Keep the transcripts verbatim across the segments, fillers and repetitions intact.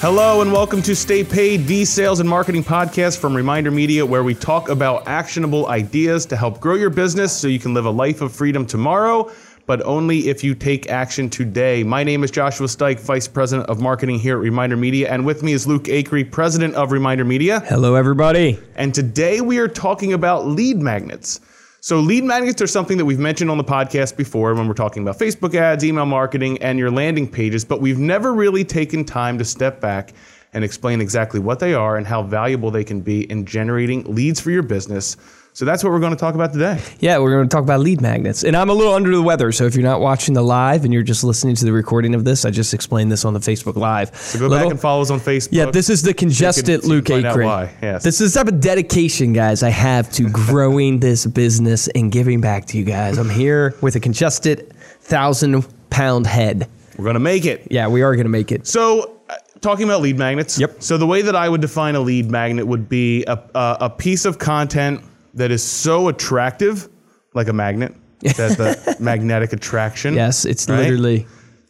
Hello and welcome to Stay Paid, the sales and marketing podcast from Reminder Media, where we talk about actionable ideas to help grow your business so you can live a life of freedom tomorrow, but only if you take action today. My name is Joshua Steig, Vice President of Marketing here at Reminder Media, and with me is Luke Acree, President of Reminder Media. Hello, everybody. And today we are talking about lead magnets. So lead magnets are something that we've mentioned on the podcast before when we're talking about Facebook ads, email marketing, and your landing pages, but we've never really taken time to step back and explain exactly what they are and how valuable they can be in generating leads for your business. So that's what we're going to talk about today. Yeah, we're going to talk about lead magnets. And I'm a little under the weather, so if you're not watching the live and you're just listening to the recording of this, I just explained this on the Facebook Live. So go little, back and follow us on Facebook. Yeah, this is the congested Luke Acree. Yes. This is the type of dedication, guys, I have to growing this business and giving back to you guys. I'm here with a congested thousand-pound head. We're going to make it. Yeah, we are going to make it. So... Talking about lead magnets. Yep. So the way that I would define a lead magnet would be a, a, a piece of content that is so attractive, like a magnet, that's the magnetic attraction. Yes, it's right? Literally.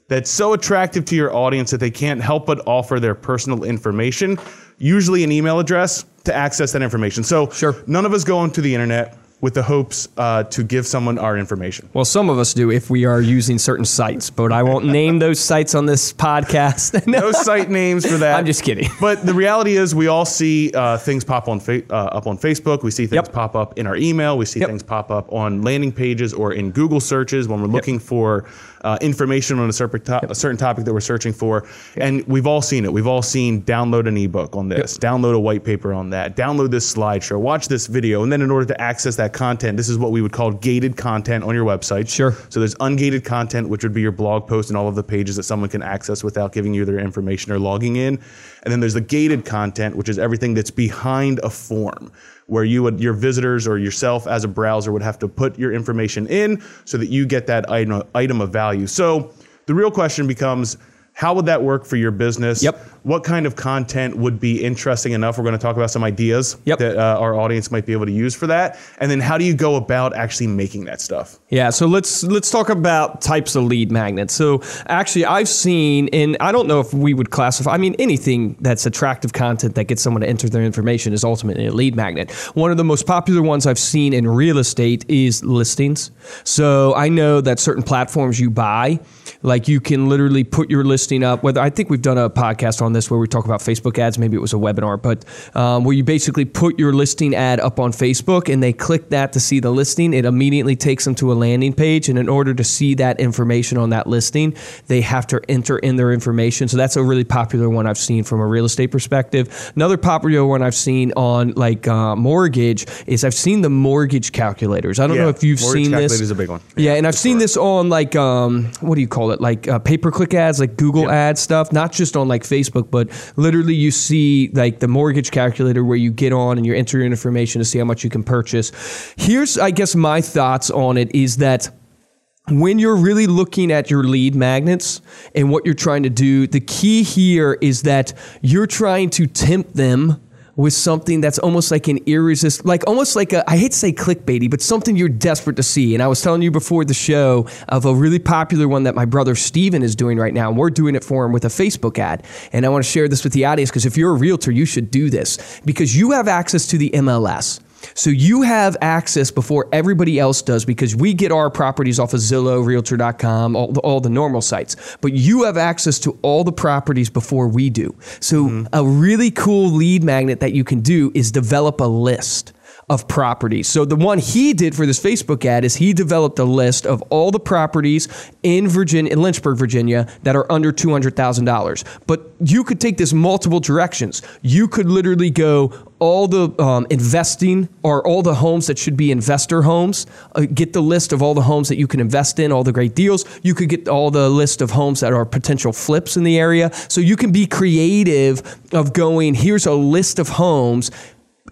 That's so attractive to your audience that they can't help but offer their personal information, usually an email address, to access that information. So sure. None of us go onto the internet with the hopes uh, to give someone our information. Well, some of us do if we are using certain sites, but I won't name those sites on this podcast. No. No site names for that. I'm just kidding. But the reality is we all see uh, things pop on fa- uh, up on Facebook. We see things yep. pop up in our email. We see yep. things pop up on landing pages or in Google searches when we're looking yep. for uh, information on a certain, to- yep. a certain topic that we're searching for. Yep. And we've all seen it. We've all seen download an ebook on this, yep. download a white paper on that, download this slideshow, watch this video. And then in order to access that content. This is what we would call gated content on your website. Sure. So there's ungated content, which would be your blog post and all of the pages that someone can access without giving you their information or logging in. And then there's the gated content, which is everything that's behind a form where you would, your visitors or yourself as a browser would have to put your information in so that you get that item, item of value. So the real question becomes, how would that work for your business? Yep. What kind of content would be interesting enough? We're going to talk about some ideas yep. that uh, our audience might be able to use for that. And then how do you go about actually making that stuff? Yeah, so let's let's talk about types of lead magnets. So actually I've seen, and I don't know if we would classify, I mean, anything that's attractive content that gets someone to enter their information is ultimately a lead magnet. One of the most popular ones I've seen in real estate is listings. So I know that certain platforms you buy, like you can literally put your listing up, whether I think we've done a podcast on this where we talk about Facebook ads, maybe it was a webinar, but um, where you basically put your listing ad up on Facebook and they click that to see the listing. It immediately takes them to a landing page. And in order to see that information on that listing, they have to enter in their information. So that's a really popular one I've seen from a real estate perspective. Another popular one I've seen on like uh, mortgage is I've seen the mortgage calculators. I don't yeah, know if you've seen this. Mortgage calculator is a big one. Yeah, yeah and I've seen this on like, um, what do you call it? it like uh, pay-per-click ads, like Google yep. ad stuff, not just on like Facebook, but literally you see like the mortgage calculator where you get on and you enter your information to see how much you can purchase. Here's, I guess, my thoughts on it is that when you're really looking at your lead magnets and what you're trying to do, the key here is that you're trying to tempt them with something that's almost like an irresistible, like almost like a, I hate to say clickbaity, but something you're desperate to see. And I was telling you before the show of a really popular one that my brother Steven is doing right now. And we're doing it for him with a Facebook ad. And I want to share this with the audience because if you're a realtor, you should do this because you have access to the M L S. So you have access before everybody else does because we get our properties off of Zillow, Realtor dot com, all the, all the normal sites. But you have access to all the properties before we do. So mm-hmm. a really cool lead magnet that you can do is develop a list of properties. So the one he did for this Facebook ad is he developed a list of all the properties in Virginia, in Lynchburg, Virginia, that are under two hundred thousand dollars. But you could take this multiple directions. You could literally go all the um, investing or all the homes that should be investor homes. Uh, get the list of all the homes that you can invest in, all the great deals. You could get all the list of homes that are potential flips in the area. So you can be creative of going, here's a list of homes.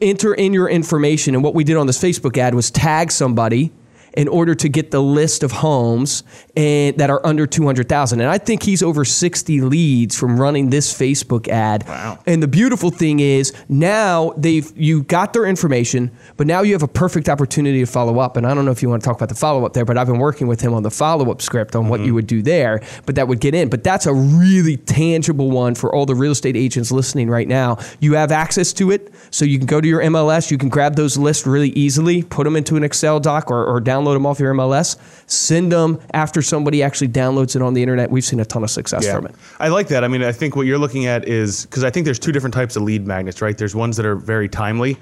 Enter in your information. And what we did on this Facebook ad was tag somebody in order to get the list of homes and, that are under two hundred thousand. And I think he's over sixty leads from running this Facebook ad. Wow. And the beautiful thing is now they've you got their information, but now you have a perfect opportunity to follow up. And I don't know if you want to talk about the follow-up there, but I've been working with him on the follow-up script on mm-hmm. what you would do there, but that would get in. But that's a really tangible one for all the real estate agents listening right now. You have access to it, so you can go to your M L S, you can grab those lists really easily, put them into an Excel doc or, or download them off your M L S, send them after somebody actually downloads it on the internet. We've seen a ton of success yeah. from it. I like that. I mean, I think what you're looking at is, because I think there's two different types of lead magnets, right? There's ones that are very timely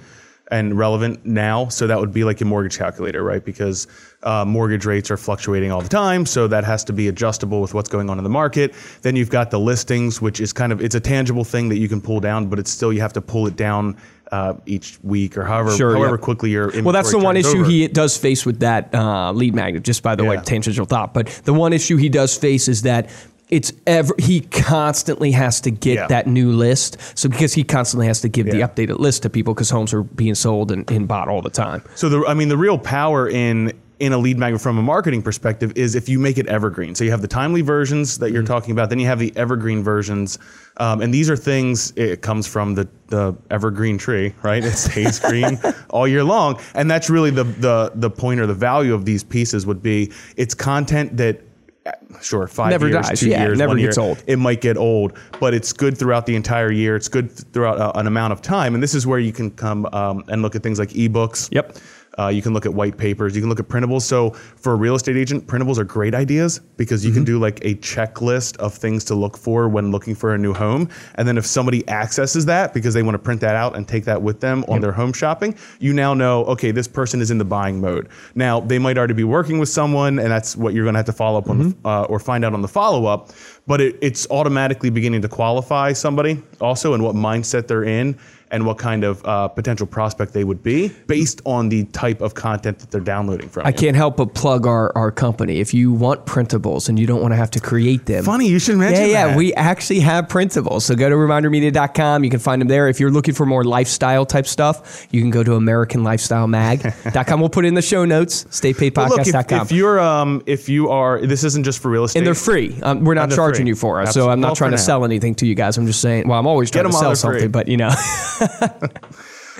and relevant now. So that would be like your mortgage calculator, right? Because uh, mortgage rates are fluctuating all the time. So that has to be adjustable with what's going on in the market. Then you've got the listings, which is kind of, it's a tangible thing that you can pull down, but it's still, you have to pull it down Uh, each week or however sure, however yeah. quickly you're in. Well, that's the one issue over. he does face with that uh, lead magnet, just by the yeah. way, tangential thought. But the one issue he does face is that it's ever he constantly has to get yeah. that new list. So because he constantly has to give yeah. the updated list to people because homes are being sold and, and bought all the time. So, the, I mean, the real power in in a lead magnet from a marketing perspective is if you make it evergreen. So you have the timely versions that you're mm-hmm. talking about, then you have the evergreen versions. Um, and these are things, it comes from the, the evergreen tree, right? It stays green all year long. And that's really the, the, the point or the value of these pieces would be, it's content that Sure, five never years, dies. two yeah, years, never one gets year. Old. It might get old, but it's good throughout the entire year. It's good th- throughout uh, an amount of time. And this is where you can come um, and look at things like ebooks. Yep. Uh, you can look at white papers. You can look at printables. So for a real estate agent, printables are great ideas because you mm-hmm. can do like a checklist of things to look for when looking for a new home. And then if somebody accesses that because they want to print that out and take that with them on yep. their home shopping, you now know, okay, this person is in the buying mode. Now, they might already be working with someone, and that's what you're going to have to follow up mm-hmm. on the, uh, or find out on the follow-up. But it, it's automatically beginning to qualify somebody also and what mindset they're in and what kind of uh, potential prospect they would be based on the type of content that they're downloading from. I you. can't help but plug our, our company. If you want printables and you don't want to have to create them. Funny, you should mention yeah, yeah, that. Yeah, we actually have printables. So go to Reminder Media dot com. You can find them there. If you're looking for more lifestyle type stuff, you can go to American Lifestyle Mag dot com. We'll put it in the show notes, Stay Paid Podcast dot com. If, if you're, um, if you are, this isn't just for real estate. And they're free. Um, we're not charging free. you for us. Absolutely. So I'm not well, trying to now. sell anything to you guys. I'm just saying, well, I'm always trying to sell something, free. but you know.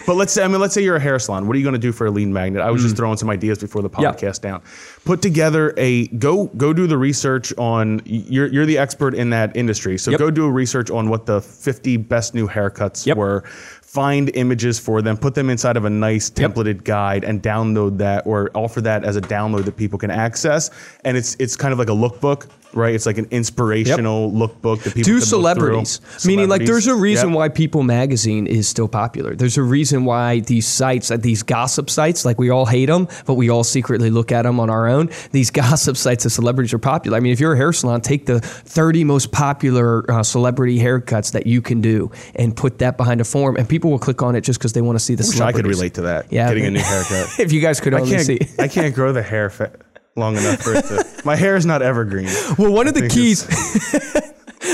But let's say, I mean, let's say you're a hair salon. What are you going to do for a lead magnet? I was mm. just throwing some ideas before the podcast yeah. down. Put together a, go go do the research on, you're you're the expert in that industry. So yep. go do a research on what the fifty best new haircuts yep. were. Find images for them, put them inside of a nice templated yep. guide and download that or offer that as a download that people can access. And it's it's kind of like a lookbook, right? It's like an inspirational yep. lookbook that people Do can celebrities. Look through. Meaning celebrities. Like there's a reason yep. why People Magazine is still popular. There's a reason why these sites, these gossip sites, like we all hate them, but we all secretly look at them on our own. These gossip sites of celebrities are popular. I mean, if you're a hair salon, take the thirty most popular uh, celebrity haircuts that you can do and put that behind a form and people will click on it just because they want to see the Wish celebrities. I could relate to that. Yeah, getting I mean, a new haircut. If you guys could only I see. I can't grow the hair fa- long enough for it to. My hair is not evergreen. Well, one I of the keys.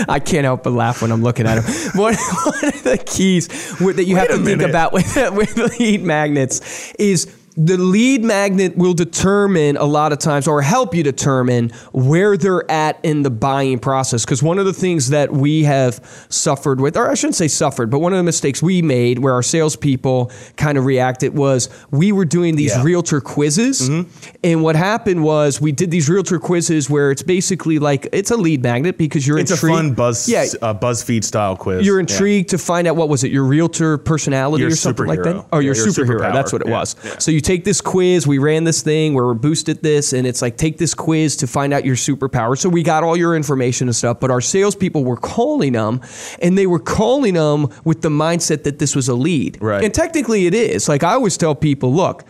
I can't help but laugh when I'm looking at him. One, one of the keys that you Wait have to think about with, with lead magnets is. The lead magnet will determine a lot of times or help you determine where they're at in the buying process. Because one of the things that we have suffered with, or I shouldn't say suffered, but one of the mistakes we made where our salespeople kind of reacted was we were doing these yeah. realtor quizzes. Mm-hmm. And what happened was we did these realtor quizzes where it's basically like it's a lead magnet because you're it's intrigued. It's a fun buzz, yeah. uh, BuzzFeed style quiz. You're intrigued yeah. to find out, what was it, your realtor personality your or something superhero. like that? Oh, yeah, your, your superhero. Superpower. That's what it yeah. was. Yeah. So you take this quiz, we ran this thing where we boosted this, and it's like, take this quiz to find out your superpower. So we got all your information and stuff, but our salespeople were calling them, and they were calling them with the mindset that this was a lead. Right. And technically it is. Like I always tell people, look,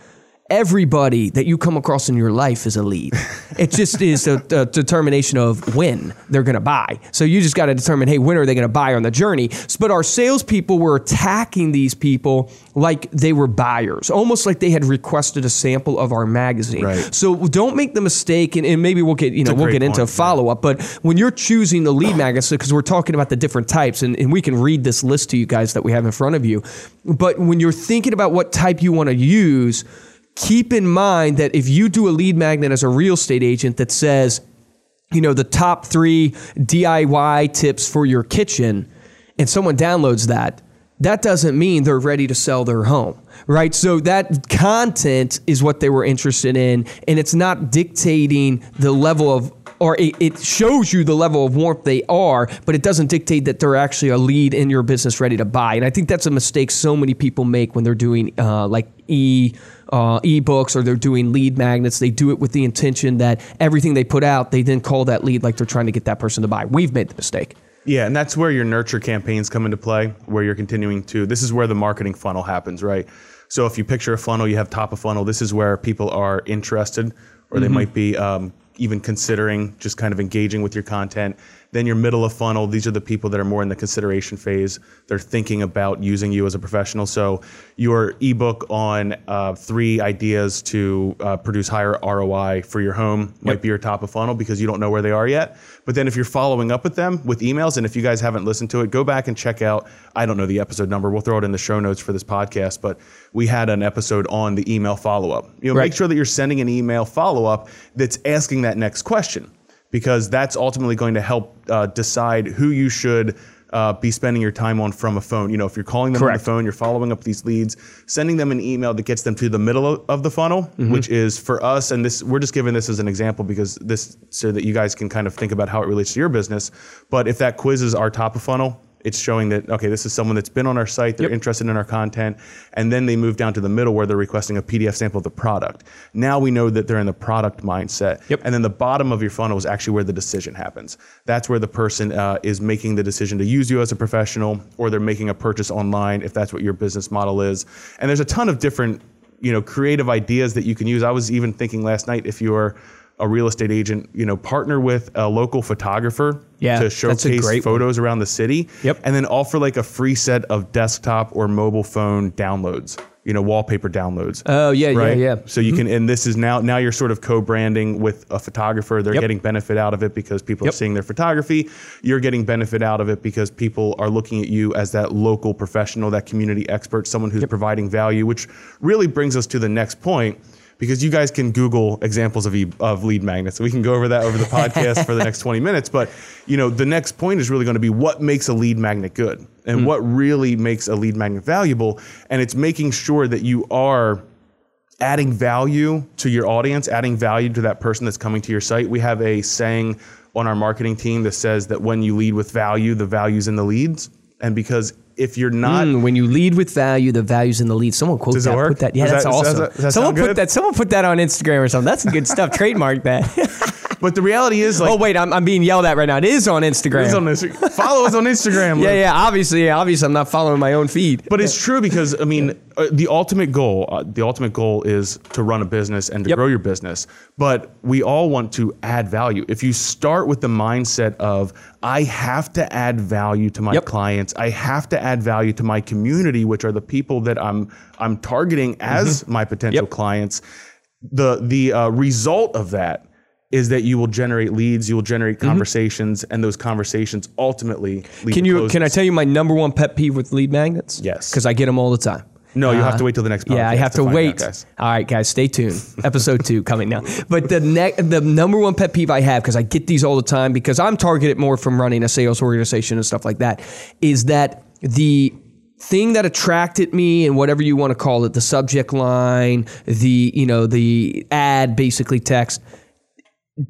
everybody that you come across in your life is a lead. It just is a, a determination of when they're going to buy. So you just got to determine, hey, when are they going to buy on the journey? But our salespeople were attacking these people like they were buyers, almost like they had requested a sample of our magazine. Right. So don't make the mistake, and, and maybe we'll get you know we'll get point, into a follow up. But when you're choosing the lead magnet, because we're talking about the different types, and, and we can read this list to you guys that we have in front of you. But when you're thinking about what type you want to use. keep in mind that if you do a lead magnet as a real estate agent that says, you know, the top three D I Y tips for your kitchen, and someone downloads that, that doesn't mean they're ready to sell their home, right? So that content is what they were interested in, and it's not dictating the level of, or it, it shows you the level of warmth they are, but it doesn't dictate that they're actually a lead in your business ready to buy. And I think that's a mistake so many people make when they're doing uh, like e uh, ebooks or they're doing lead magnets. They do it with the intention that everything they put out, they then call that lead like they're trying to get that person to buy. We've made the mistake. Yeah, and that's where your nurture campaigns come into play, where you're continuing to, this is where the marketing funnel happens, right? So if you picture a funnel, you have top of funnel, this is where people are interested, or they mm-hmm. might be um, even considering just kind of engaging with your content. Then your middle of funnel, these are the people that are more in the consideration phase. They're thinking about using you as a professional. So your ebook on uh, three ideas to uh, produce higher R O I for your home yep. might be your top of funnel because you don't know where they are yet. But then if you're following up with them with emails, and if you guys haven't listened to it, go back and check out, I don't know the episode number, we'll throw it in the show notes for this podcast, but we had an episode on the email follow-up. You know, right. Make sure that you're sending an email follow-up that's asking that next question, because that's ultimately going to help uh, decide who you should uh, be spending your time on from a phone. You know, if you're calling them Correct. on the phone, you're following up these leads, sending them an email that gets them to the middle of the funnel, mm-hmm. which is for us, and this we're just giving this as an example because this so that you guys can kind of think about how it relates to your business. But if that quiz is our top of funnel, it's showing that, okay, this is someone that's been on our site, they're yep. interested in our content, and then they move down to the middle where they're requesting a P D F sample of the product. Now we know that they're in the product mindset. Yep. And then the bottom of your funnel is actually where the decision happens. That's where the person uh, is making the decision to use you as a professional, or they're making a purchase online if that's what your business model is. And there's a ton of different, you know, creative ideas that you can use. I was even thinking last night, if you're a real estate agent, you know, partner with a local photographer yeah, to showcase photos one. around the city, yep. and then offer like a free set of desktop or mobile phone downloads, you know, wallpaper downloads. Oh yeah, right? yeah, yeah. So you mm-hmm. can, and this is now, now you're sort of co-branding with a photographer. They're yep. getting benefit out of it because people yep. are seeing their photography. You're getting benefit out of it because people are looking at you as that local professional, that community expert, someone who's yep. providing value, which really brings us to the next point. Because you guys can Google examples of e- of lead magnets. We can go over that over the podcast for the next twenty minutes. But you know, the next point is really going to be what makes a lead magnet good and mm. what really makes a lead magnet valuable. And it's making sure that you are adding value to your audience, adding value to that person that's coming to your site. We have a saying on our marketing team that says that when you lead with value, the value's in the leads. And because if you're not, mm, when you lead with value, the value's in the lead. Someone quote that, put that. Yeah, that's awesome. Someone put that. Someone put that on Instagram or something. That's good stuff. Trademark that. But the reality is, like, oh wait, I'm I'm being yelled at right now. It is on Instagram. It is on Instagram. Follow us on Instagram. Luke. Yeah, yeah. Obviously, yeah, obviously, I'm not following my own feed. But it's true because I mean, yeah. uh, the ultimate goal, uh, the ultimate goal is to run a business and to yep. grow your business. But we all want to add value. If you start with the mindset of I have to add value to my yep. clients. I have to add value to my community, which are the people that I'm I'm targeting as mm-hmm. my potential yep. clients. The the uh, result of that is that you will generate leads, you will generate conversations, mm-hmm. and those conversations ultimately lead Can you closes. Can I tell you my number one pet peeve with lead magnets? Yes, because I get them all the time. No, you uh, have to wait till the next podcast. Yeah, I have to, to wait. Out, All right, guys, stay tuned. Episode two coming now. But the ne- the number one pet peeve I have, because I get these all the time, because I'm targeted more from running a sales organization and stuff like that, is that the thing that attracted me, and whatever you want to call it, the subject line, the you know the ad, basically text,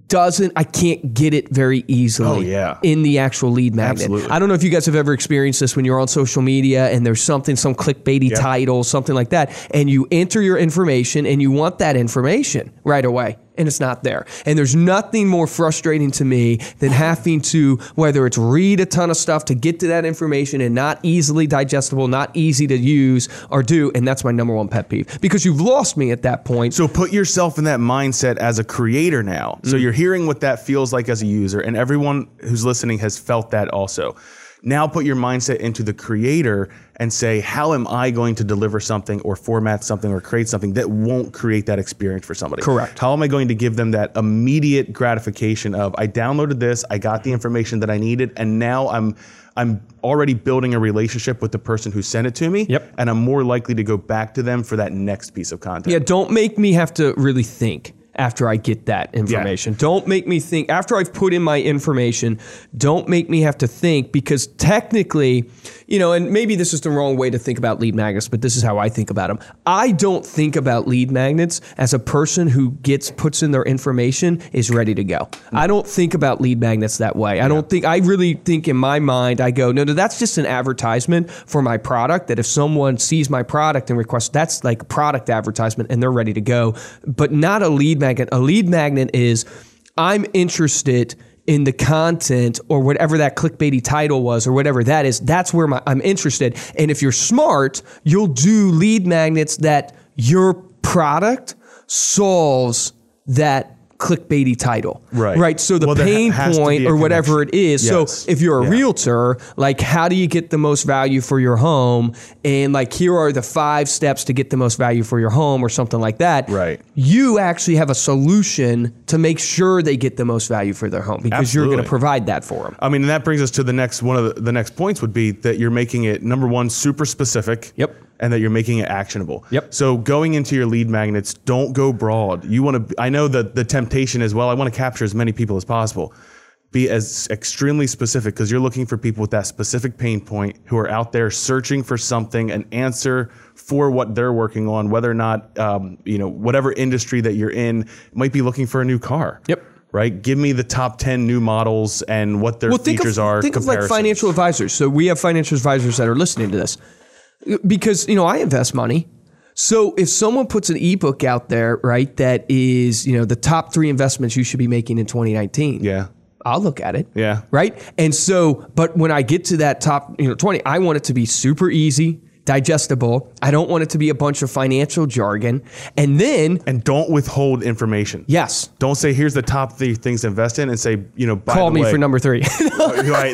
doesn't I can't get it very easily oh, yeah. in the actual lead magnet. Absolutely. I don't know if you guys have ever experienced this when you're on social media and there's something, some clickbaity yep. title, something like that, and you enter your information and you want that information right away. And it's not there. And there's nothing more frustrating to me than having to, whether it's read a ton of stuff to get to that information and not easily digestible, not easy to use or do. And that's my number one pet peeve, because you've lost me at that point. So put yourself in that mindset as a creator now. Mm-hmm. So you're hearing what that feels like as a user, and everyone who's listening has felt that also. Now put your mindset into the creator and say, how am I going to deliver something or format something or create something that won't create that experience for somebody? Correct. How am I going to give them that immediate gratification of, I downloaded this, I got the information that I needed, and now I'm I'm already building a relationship with the person who sent it to me, yep. and I'm more likely to go back to them for that next piece of content. Yeah, don't make me have to really think after I get that information. Yeah. Don't make me think, after I've put in my information, don't make me have to think, because technically, you know, and maybe this is the wrong way to think about lead magnets, but this is how I think about them. I don't think about lead magnets as a person who gets, puts in their information is ready to go. No. I don't think about lead magnets that way. I yeah. don't think, I really think in my mind, I go, no, no, that's just an advertisement for my product, that if someone sees my product and requests, that's like product advertisement and they're ready to go, but not a lead magnet. A lead magnet is, I'm interested in the content or whatever that clickbaity title was or whatever that is. That's where my, I'm interested. And if you're smart, you'll do lead magnets that your product solves that clickbaity title, right? Right. So the well, pain point or whatever it is. Yes. So if you're a yeah. realtor, like, how do you get the most value for your home? And like, here are the five steps to get the most value for your home or something like that. Right. You actually have a solution to make sure they get the most value for their home, because Absolutely. You're going to provide that for them. I mean, and that brings us to the next one of the, the next points would be that you're making it, number one, super specific. Yep. And that you're making it actionable. Yep. So going into your lead magnets, don't go broad. You want to, I know that the temptation is, well, I want to capture as many people as possible. Be as extremely specific, because you're looking for people with that specific pain point who are out there searching for something, an answer for what they're working on, whether or not, um, you know, whatever industry that you're in, might be looking for a new car. Yep. Right? Give me the top ten new models and what their well, features think of, are. Think of like financial advisors. So we have financial advisors that are listening to this. Because, you know, I invest money. So if someone puts an ebook out there, right, that is, you know, the top three investments you should be making in twenty nineteen. Yeah. I'll look at it. Yeah. Right. And so, but when I get to that top, you know, twenty, I want it to be super easy, digestible. I don't want it to be a bunch of financial jargon. And then... And don't withhold information. Yes. Don't say, here's the top three things to invest in, and say, you know, by the way... Call me for number three. Right.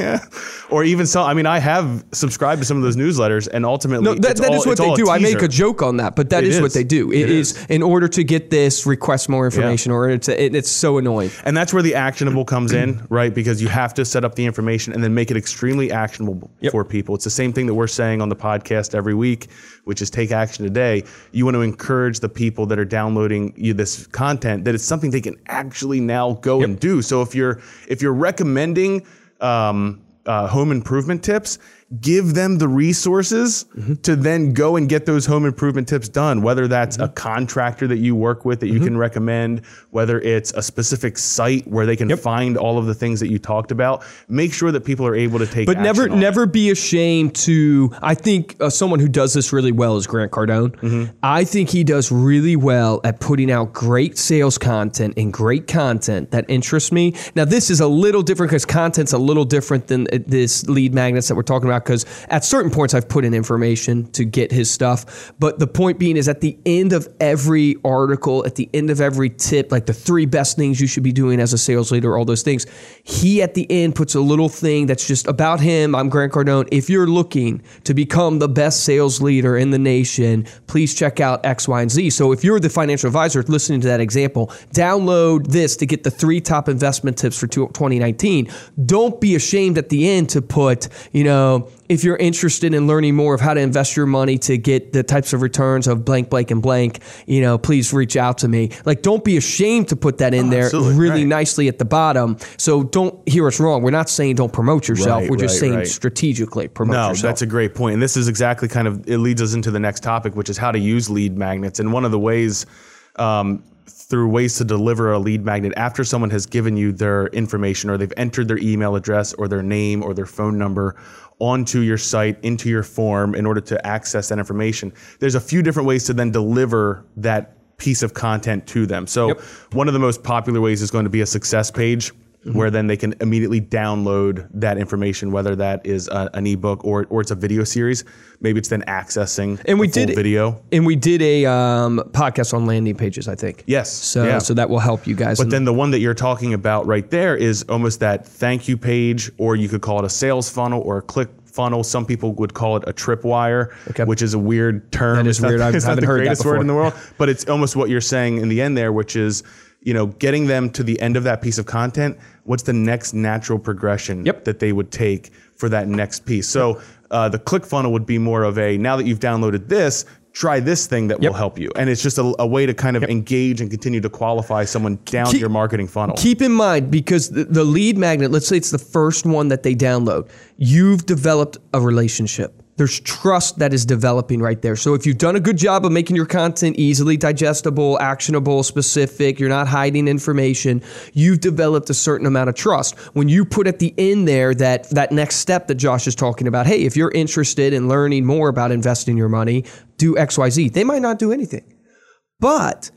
Yeah. Or even so, I mean, I have subscribed to some of those newsletters, and ultimately... No, that, that all, is what they do. I make a joke on that, but that is, is what they do. It, it is. is in order to get this, request more information, yeah. or it's it, it's so annoying. And that's where the actionable comes in, right? Because you have to set up the information and then make it extremely actionable yep. for people. It's the same thing that we're saying on the podcast every week, which is take action today. You want to encourage the people that are downloading you this content that it's something they can actually now go yep. and do. So if you're if you're recommending um, uh, home improvement tips, give them the resources mm-hmm. to then go and get those home improvement tips done, whether that's mm-hmm. a contractor that you work with that you mm-hmm. can recommend, whether it's a specific site where they can yep. find all of the things that you talked about. Make sure that people are able to take action. But never never it. be ashamed to, I think uh, someone who does this really well is Grant Cardone. Mm-hmm. I think he does really well at putting out great sales content and great content that interests me. Now, this is a little different because content's a little different than this lead magnets that we're talking about, because at certain points I've put in information to get his stuff. But the point being is, at the end of every article, at the end of every tip, like the three best things you should be doing as a sales leader, all those things, he at the end puts a little thing that's just about him. I'm Grant Cardone. If you're looking to become the best sales leader in the nation, please check out X, Y, and Z. So if you're the financial advisor listening to that example, download this to get the three top investment tips for twenty nineteen. Don't be ashamed at the end to put, you know, if you're interested in learning more of how to invest your money to get the types of returns of blank, blank, and blank, you know, please reach out to me. Like, don't be ashamed to put that in oh, there really right. nicely at the bottom. So don't hear us wrong. We're not saying don't promote yourself. Right, We're just right, saying right. strategically promote no, yourself. No, that's a great point. And this is exactly kind of, it leads us into the next topic, which is how to use lead magnets. And one of the ways, um, through ways to deliver a lead magnet after someone has given you their information or they've entered their email address or their name or their phone number onto your site, into your form in order to access that information. There's a few different ways to then deliver that piece of content to them. So yep. one of the most popular ways is going to be a success page. mm-hmm. where then they can immediately download that information, whether that is a, an ebook or or it's a video series. Maybe it's then accessing and we the did full video. And we did a um, podcast on landing pages, I think. Yes. So yeah. so that will help you guys. But then the one that you're talking about right there is almost that thank you page, or you could call it a sales funnel or a click funnel. Some people would call it a tripwire, okay. which is a weird term. That is it's weird. Not, I it's haven't not the heard greatest that word in the world, but it's almost what you're saying in the end there, which is, you know, getting them to the end of that piece of content. What's the next natural progression yep. that they would take for that next piece? So uh, the click funnel would be more of a, now that you've downloaded this, try this thing that yep. will help you. And it's just a, a way to kind of yep. engage and continue to qualify someone down keep, your marketing funnel. Keep in mind, because the, the lead magnet, let's say it's the first one that they download, you've developed a relationship. There's trust that is developing right there. So if you've done a good job of making your content easily digestible, actionable, specific, you're not hiding information, you've developed a certain amount of trust. When you put at the end there that that next step that Josh is talking about, hey, if you're interested in learning more about investing your money, do X Y Z. They might not do anything. But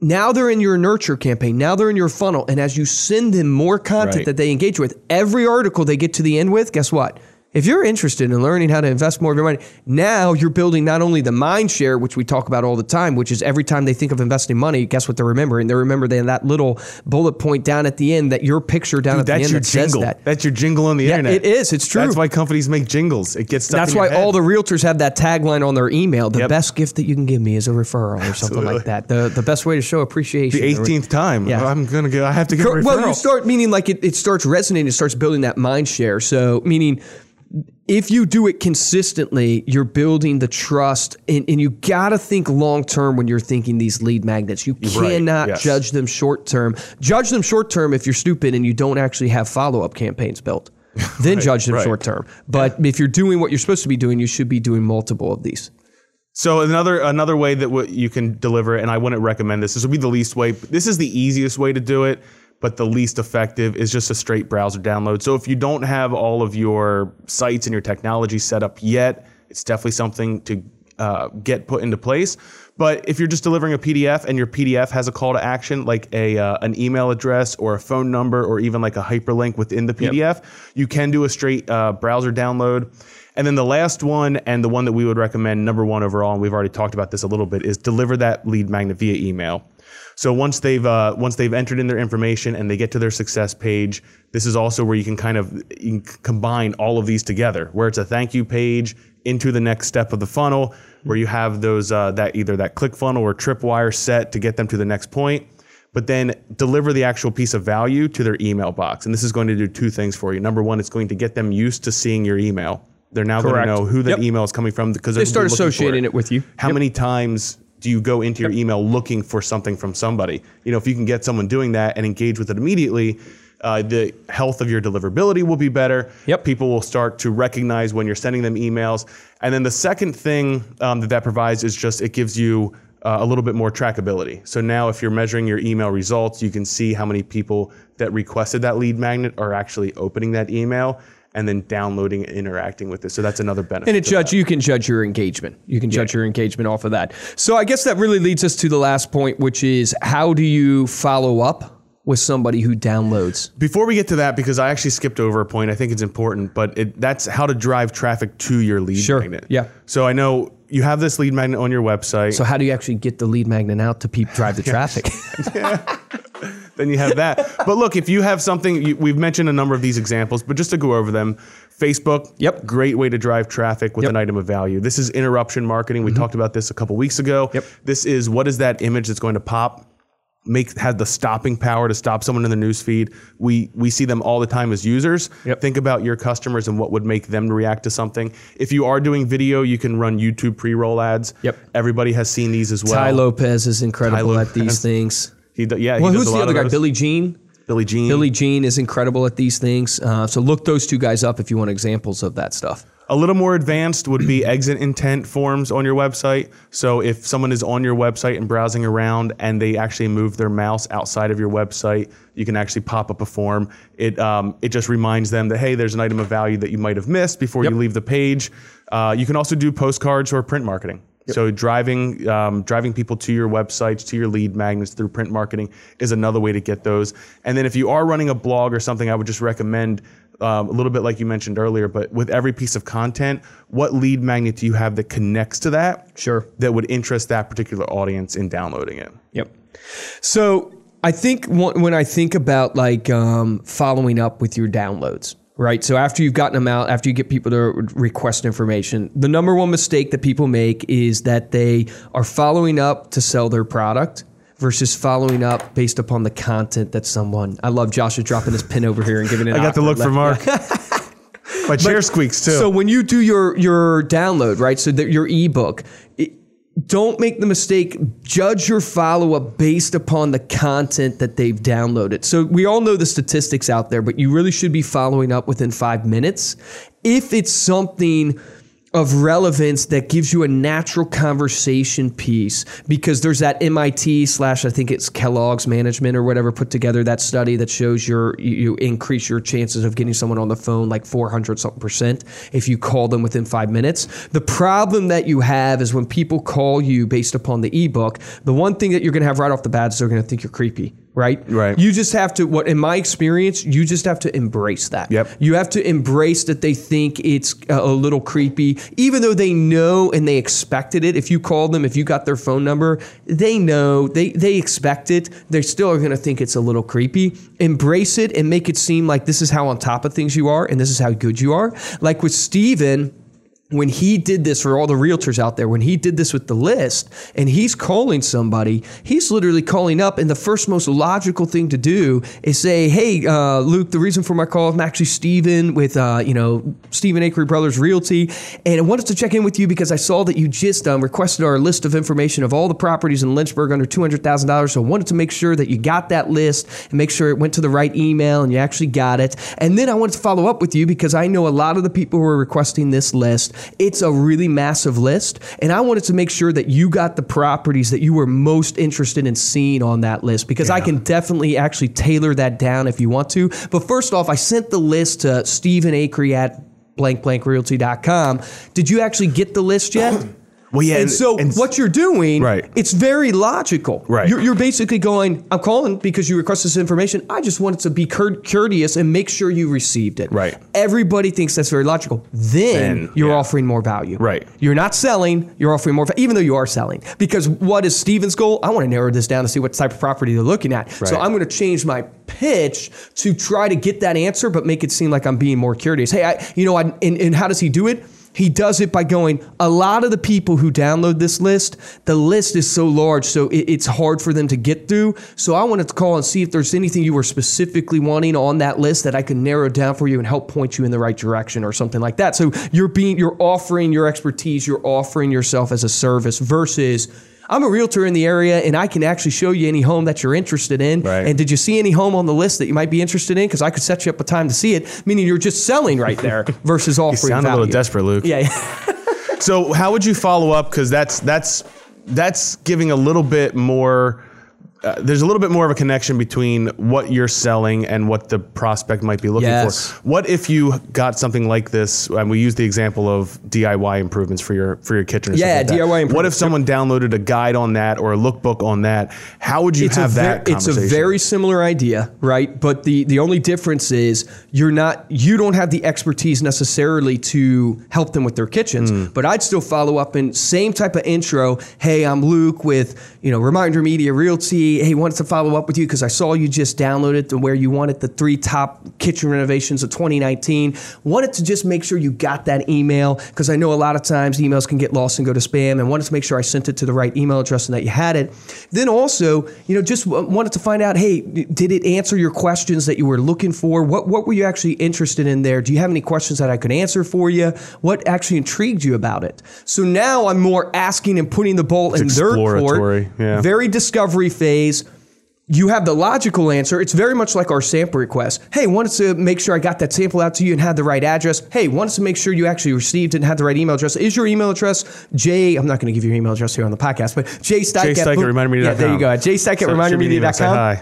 now they're in your nurture campaign. Now they're in your funnel. And as you send them more content right. that they engage with, every article they get to the end with, guess what? If you're interested in learning how to invest more of your money, now you're building not only the mind share, which we talk about all the time, which is every time they think of investing money, guess what they're remembering? They remember they that little bullet point down at the end, that your picture down Dude, at the end that jingle. says that. That's your jingle on the yeah, internet. It is. It's true. That's why companies make jingles. It gets stuck That's in why your head. All the realtors have that tagline on their email. The yep. best gift that you can give me is a referral or something Absolutely. like that. The the best way to show appreciation. The eighteenth time. Yeah. I'm going to go. I have to get a referral. Well, you start meaning like it, it starts resonating. It starts building that mind share. So meaning... if you do it consistently, you're building the trust, and, and you got to think long term when you're thinking these lead magnets. You cannot right, yes. judge them short term. Judge them short term if you're stupid and you don't actually have follow-up campaigns built. Then right, judge them right. short term. But yeah. if you're doing what you're supposed to be doing, you should be doing multiple of these. So another another way that w- you can deliver, and I wouldn't recommend this. This would be the least way. This is the easiest way to do it, but the least effective is just a straight browser download. So if you don't have all of your sites and your technology set up yet, it's definitely something to uh, get put into place. But if you're just delivering a P D F and your P D F has a call to action, like a uh, an email address or a phone number or even like a hyperlink within the P D F, yep. you can do a straight uh, browser download. And then the last one, and the one that we would recommend, number one overall, and we've already talked about this a little bit, is deliver that lead magnet via email. So once they've uh, once they've entered in their information and they get to their success page, this is also where you can kind of you can combine all of these together, where it's a thank you page into the next step of the funnel, where you have those uh, that either that click funnel or tripwire set to get them to the next point, but then deliver the actual piece of value to their email box. And this is going to do two things for you. Number one, it's going to get them used to seeing your email. They're now Correct. going to know who that yep. email is coming from, because they start associating it. it with you. How yep. many times do you go into your yep. email looking for something from somebody? You know, if you can get someone doing that and engage with it immediately, uh, the health of your deliverability will be better. Yep. People will start to recognize when you're sending them emails. And then the second thing um, that that provides is just it gives you uh, a little bit more trackability. So now if you're measuring your email results, you can see how many people that requested that lead magnet are actually opening that email and then downloading and interacting with it. So that's another benefit. And it judge, you can judge your engagement. You can yeah. judge your engagement off of that. So I guess that really leads us to the last point, which is how do you follow up with somebody who downloads? Before we get to that, because I actually skipped over a point, I think it's important, but it, that's how to drive traffic to your lead sure. magnet. Yeah. So I know you have this lead magnet on your website. So how do you actually get the lead magnet out to pe- drive the traffic? yeah. Then you have that. But look, if you have something, you, we've mentioned a number of these examples, but just to go over them, Facebook, yep. great way to drive traffic with yep. an item of value. This is interruption marketing. We mm-hmm. talked about this a couple weeks ago. Yep. This is what is that image that's going to pop, make have the stopping power to stop someone in the newsfeed. We we see them all the time as users. Yep. Think about your customers and what would make them react to something. If you are doing video, you can run YouTube pre-roll ads. Yep. Everybody has seen these as well. Tai Lopez is incredible Lopez. at these things. He do, yeah, well, he does who's a lot the other guy? Billy Jean. Billy Jean. Billy Jean is incredible at these things. Uh, so look those two guys up if you want examples of that stuff. A little more advanced would be exit intent forms on your website. So if someone is on your website and browsing around and they actually move their mouse outside of your website, you can actually pop up a form. It um, it just reminds them that, hey, there's an item of value that you might have missed before yep. you leave the page. Uh, you can also do postcards or print marketing. Yep. So driving um, driving people to your websites, to your lead magnets through print marketing is another way to get those. And then if you are running a blog or something, I would just recommend um, a little bit like you mentioned earlier, but with every piece of content, what lead magnet do you have that connects to that? Sure. That would interest that particular audience in downloading it. Yep. So I think when I think about like um, following up with your downloads, right? So after you've gotten them out, after you get people to request information, the number one mistake that people make is that they are following up to sell their product versus following up based upon the content that someone... I love Joshua dropping his pin over here and giving it... I got to look left. for Mark. My chair but, squeaks too. So when you do your, your download, right? So the, your ebook... It, Don't make the mistake, judge your follow-up based upon the content that they've downloaded. So we all know the statistics out there, but you really should be following up within five minutes. If it's something of relevance that gives you a natural conversation piece, because there's that M I T slash, I think it's Kellogg's management or whatever, put together that study that shows your you increase your chances of getting someone on the phone like four hundred something percent if you call them within five minutes. The problem that you have is when people call you based upon the ebook, the one thing that you're gonna have right off the bat is they're gonna think you're creepy. Right? Right. You just have to, what in my experience, you just have to embrace that. Yep. You have to embrace that they think it's a little creepy, even though they know and they expected it. If you called them, if you got their phone number, they know, they, they expect it. They still are going to think it's a little creepy. Embrace it and make it seem like this is how on top of things you are and this is how good you are. Like with Steven, when he did this for all the realtors out there, when he did this with the list and he's calling somebody, he's literally calling up. And the first most logical thing to do is say, hey, uh, Luke, the reason for my call, I'm actually Steven with, uh, you know, Steven Acree Brothers Realty. And I wanted to check in with you because I saw that you just um, requested our list of information of all the properties in Lynchburg under two hundred thousand dollars. So I wanted to make sure that you got that list and make sure it went to the right email and you actually got it. And then I wanted to follow up with you because I know a lot of the people who are requesting this list. It's a really massive list, and I wanted to make sure that you got the properties that you were most interested in seeing on that list, because yeah. I can definitely actually tailor that down if you want to. But first off, I sent the list to Steven Acree at blank blank realty dot com. Did you actually get the list yet? Well, yeah. And, and so and, what you're doing, right. It's very logical. Right. You're, you're basically going, I'm calling because you request this information. I just wanted to be cur- courteous and make sure you received it. Right. Everybody thinks that's very logical. Then, then you're yeah. offering more value. Right. You're not selling. You're offering more value, even though you are selling. Because what is Steven's goal? I want to narrow this down to see what type of property they're looking at. Right. So I'm going to change my pitch to try to get that answer, but make it seem like I'm being more courteous. Hey, I, you know, I, and, and how does he do it? He does it by going, a lot of the people who download this list, the list is so large, so it, it's hard for them to get through. So I wanted to call and see if there's anything you were specifically wanting on that list that I can narrow down for you and help point you in the right direction or something like that. So you're being, you're offering your expertise, you're offering yourself as a service versus... I'm a realtor in the area and I can actually show you any home that you're interested in. Right. And did you see any home on the list that you might be interested in? Because I could set you up a time to see it. Meaning you're just selling right there versus offering value. You sound a little desperate, Luke. Yeah. So how would you follow up? Because that's that's that's giving a little bit more. Uh, there's a little bit more of a connection between what you're selling and what the prospect might be looking yes. for. What if you got something like this, and we use the example of D I Y improvements for your for your kitchen or yeah, something like D I Y that. Improvements. What if someone downloaded a guide on that or a lookbook on that? How would you it's have ver- that conversation? It's a very similar idea, right? But the, the only difference is you're not, you don't have the expertise necessarily to help them with their kitchens, mm. but I'd still follow up in same type of intro. Hey, I'm Luke with, you know, Reminder Media Realty. Hey, wanted to follow up with you because I saw you just downloaded to where you wanted the three top kitchen renovations of twenty nineteen. Wanted to just make sure you got that email because I know a lot of times emails can get lost and go to spam, and wanted to make sure I sent it to the right email address and that you had it. Then also, you know, just wanted to find out, hey, did it answer your questions that you were looking for? What what were you actually interested in there? Do you have any questions that I could answer for you? What actually intrigued you about it? So now I'm more asking and putting the ball it's in their court. Yeah. Very discovery phase. You have the logical answer. It's very much like our sample request. Hey, wanted to make sure I got that sample out to you and had the right address. Hey, wanted to make sure you actually received it and had the right email address. Is your email address J? I'm not going to give your email address here on the podcast, but J Steig at reminder media dot com. Yeah, there you go. J Steig at reminder media dot com.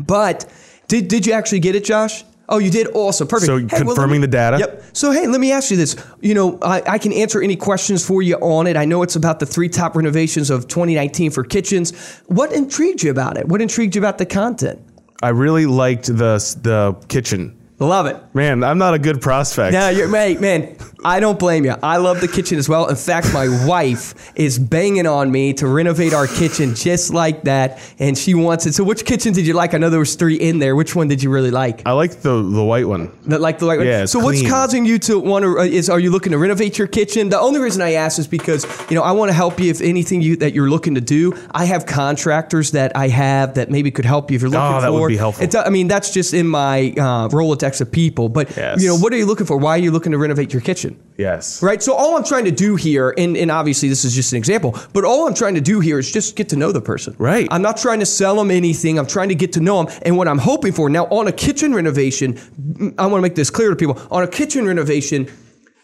But did did you actually get it, Josh? Oh, you did? Awesome. Perfect. So hey, confirming well, me, the data. Yep. So, hey, let me ask you this. You know, I, I can answer any questions for you on it. I know it's about the three top renovations of twenty nineteen for kitchens. What intrigued you about it? What intrigued you about the content? I really liked the the kitchen. Love it. Man, I'm not a good prospect. No, you're, mate, man, I don't blame you. I love the kitchen as well. In fact, my wife is banging on me to renovate our kitchen just like that, and she wants it. So which kitchen did you like? I know there was three in there. Which one did you really like? I like the, the white one. The, like the white one? Yeah, it's So clean. What's causing you to want to, uh, is are you looking to renovate your kitchen? The only reason I ask is because, you know, I want to help you if anything you that you're looking to do. I have contractors that I have that maybe could help you if you're looking for. Oh, that for. would be helpful. It's, I mean, that's just in my uh, Rolodex of people, but yes. you know, what are you looking for? Why are you looking to renovate your kitchen? Yes. Right? So all I'm trying to do here, and, and obviously this is just an example, but all I'm trying to do here is just get to know the person. Right. I'm not trying to sell them anything. I'm trying to get to know them. And what I'm hoping for now on a kitchen renovation, I want to make this clear to people, on a kitchen renovation,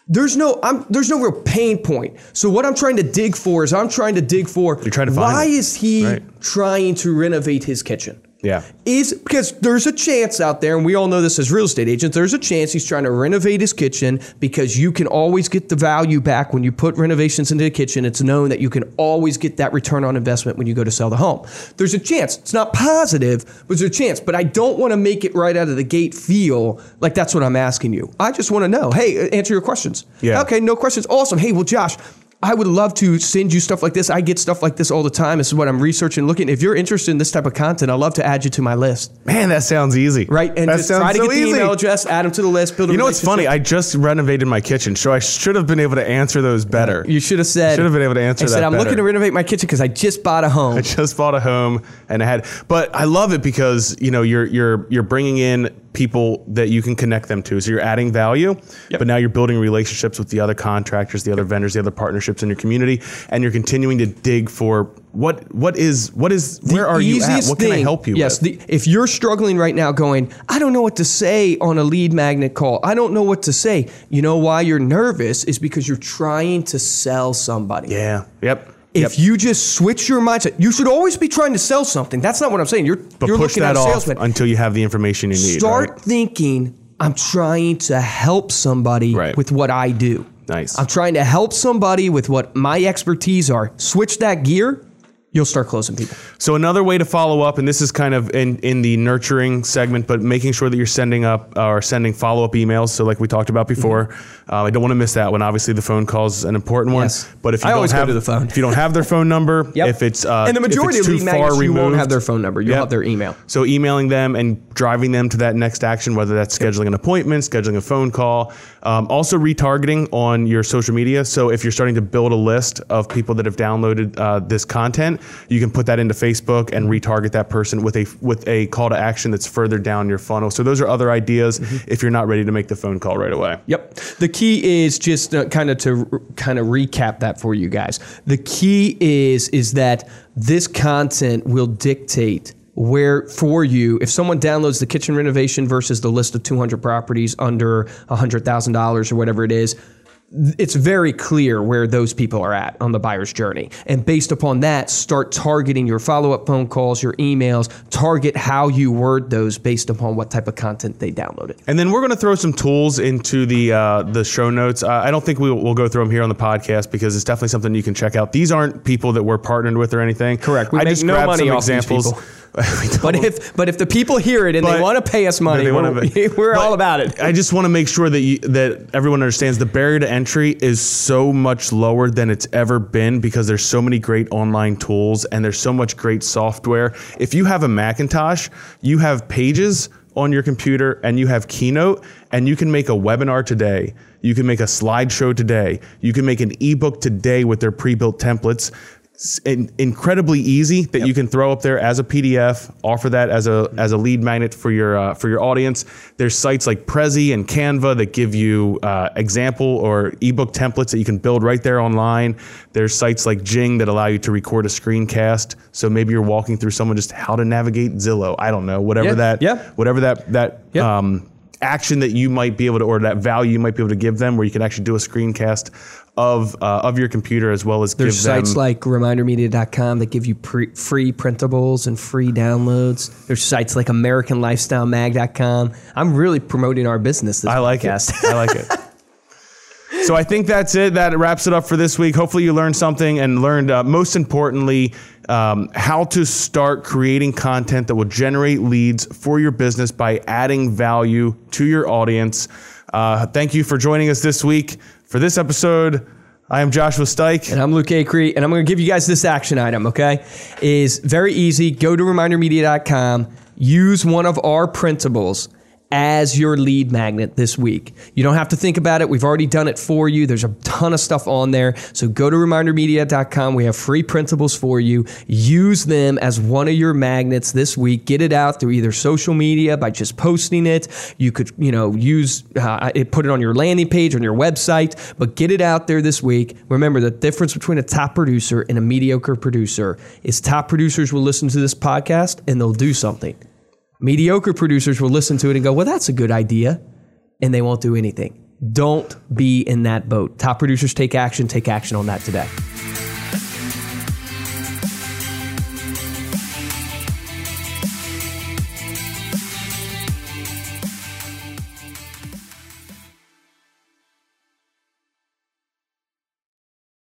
There's no I'm, there's no real pain point. So what I'm trying to dig for is I'm trying to dig for You're trying to find why it. is he right. trying to renovate his kitchen? Yeah. Is because there's a chance out there, and we all know this as real estate agents, there's a chance he's trying to renovate his kitchen because you can always get the value back when you put renovations into the kitchen. It's known that you can always get that return on investment when you go to sell the home. There's a chance. It's not positive, but there's a chance. But I don't want to make it right out of the gate feel like that's what I'm asking you. I just want to know, hey, answer your questions. Yeah. Okay, no questions. Awesome. Hey, well, Josh, I would love to send you stuff like this. I get stuff like this all the time. This is what I'm researching, looking. If you're interested in this type of content, I'd love to add you to my list. Man, that sounds easy. Right? And that just sounds try to so get the easy. email address, add them to the list, build a relationship. You know what's funny? I just renovated my kitchen, so I should have been able to answer those better. You should have said. should have been able to answer I that said, I'm better. looking to renovate my kitchen because I just bought a home. I just bought a home, and I had. But I love it because you know you're you're you're bringing in people that you can connect them to. So you're adding value, yep. but now you're building relationships with the other contractors, the other yep. vendors, the other partnerships in your community, and you're continuing to dig for what what is, what is the where are you at? What can thing, I help you yes, with? Yes, if you're struggling right now going, I don't know what to say on a lead magnet call. I don't know what to say. You know why you're nervous is because you're trying to sell somebody. Yeah, yep. If yep. you just switch your mindset, you should always be trying to sell something. That's not what I'm saying. You're, but you're push looking that at a salesman. Off until you have the information you need. Start right? thinking, I'm trying to help somebody right. with what I do. Nice. I'm trying to help somebody with what my expertise are. Switch that gear. You'll start closing people. So another way to follow up, and this is kind of in, in the nurturing segment, but making sure that you're sending up uh, or sending follow-up emails. So like we talked about before, mm-hmm. uh, I don't want to miss that one. Obviously, the phone call is an important yes. one. But if you I don't always have go to the phone, if you don't have their phone number, yep. if it's uh, and the majority of lead magnets, you removed, won't have their phone number. You'll yep. have their email. So emailing them and driving them to that next action, whether that's yep. scheduling an appointment, scheduling a phone call, um, also retargeting on your social media. So if you're starting to build a list of people that have downloaded uh, this content, you can put that into Facebook and retarget that person with a with a call to action that's further down your funnel. So those are other ideas mm-hmm. if you're not ready to make the phone call right away. Yep. The key is just uh, kind of to kind of recap that for you guys. The key is is that this content will dictate where for you, if someone downloads the kitchen renovation versus the list of two hundred properties under one hundred thousand dollars or whatever it is, it's very clear where those people are at on the buyer's journey. And based upon that, start targeting your follow-up phone calls, your emails, target how you word those based upon what type of content they downloaded. And then we're going to throw some tools into the uh, the show notes. Uh, I don't think we will, we'll go through them here on the podcast because it's definitely something you can check out. These aren't people that we're partnered with or anything. Correct. We I make just no grabbed money some off examples. These people. But if but if the people hear it and but, they want to pay us money, we're, we're all about it. I just want to make sure that you, that everyone understands the barrier to entry is so much lower than it's ever been because there's so many great online tools and there's so much great software. If you have a Macintosh, you have Pages on your computer and you have Keynote and you can make a webinar today. You can make a slideshow today. You can make an ebook today with their pre-built templates. It's incredibly easy that yep. you can throw up there as a P D F, offer that as a as a lead magnet for your uh, for your audience. There's sites like Prezi and Canva that give you uh, example or ebook templates that you can build right there online. There's sites like Jing that allow you to record a screencast. So maybe you're walking through someone just how to navigate Zillow. I don't know, whatever yep. that, yep. whatever that that. Yep. Um, action that you might be able to, or that value you might be able to give them, where you can actually do a screencast of uh, of your computer, as well as There's give them. There's sites like Reminder Media dot com that give you pre- free printables and free downloads. There's sites like American Lifestyle Mag dot com. I'm really promoting our business this I like podcast. It. I like it. So I think that's it. That wraps it up for this week. Hopefully you learned something and learned, uh, most importantly, um, how to start creating content that will generate leads for your business by adding value to your audience. Uh, thank you for joining us this week. For this episode, I am Joshua Steig. And I'm Luke Acree. And I'm going to give you guys this action item, okay? It's very easy. Go to Reminder Media dot com. Use one of our printables as your lead magnet this week. You don't have to think about it. We've already done it for you. There's a ton of stuff on there. So go to Reminder Media dot com. We have free printables for you. Use them as one of your magnets this week. Get it out through either social media by just posting it. You could, you know, use uh, it, put it on your landing page, on your website, but get it out there this week. Remember, the difference between a top producer and a mediocre producer is top producers will listen to this podcast and they'll do something. Mediocre producers will listen to it and go, well, that's a good idea, and they won't do anything. Don't be in that boat. Top producers take action. Take action on that today.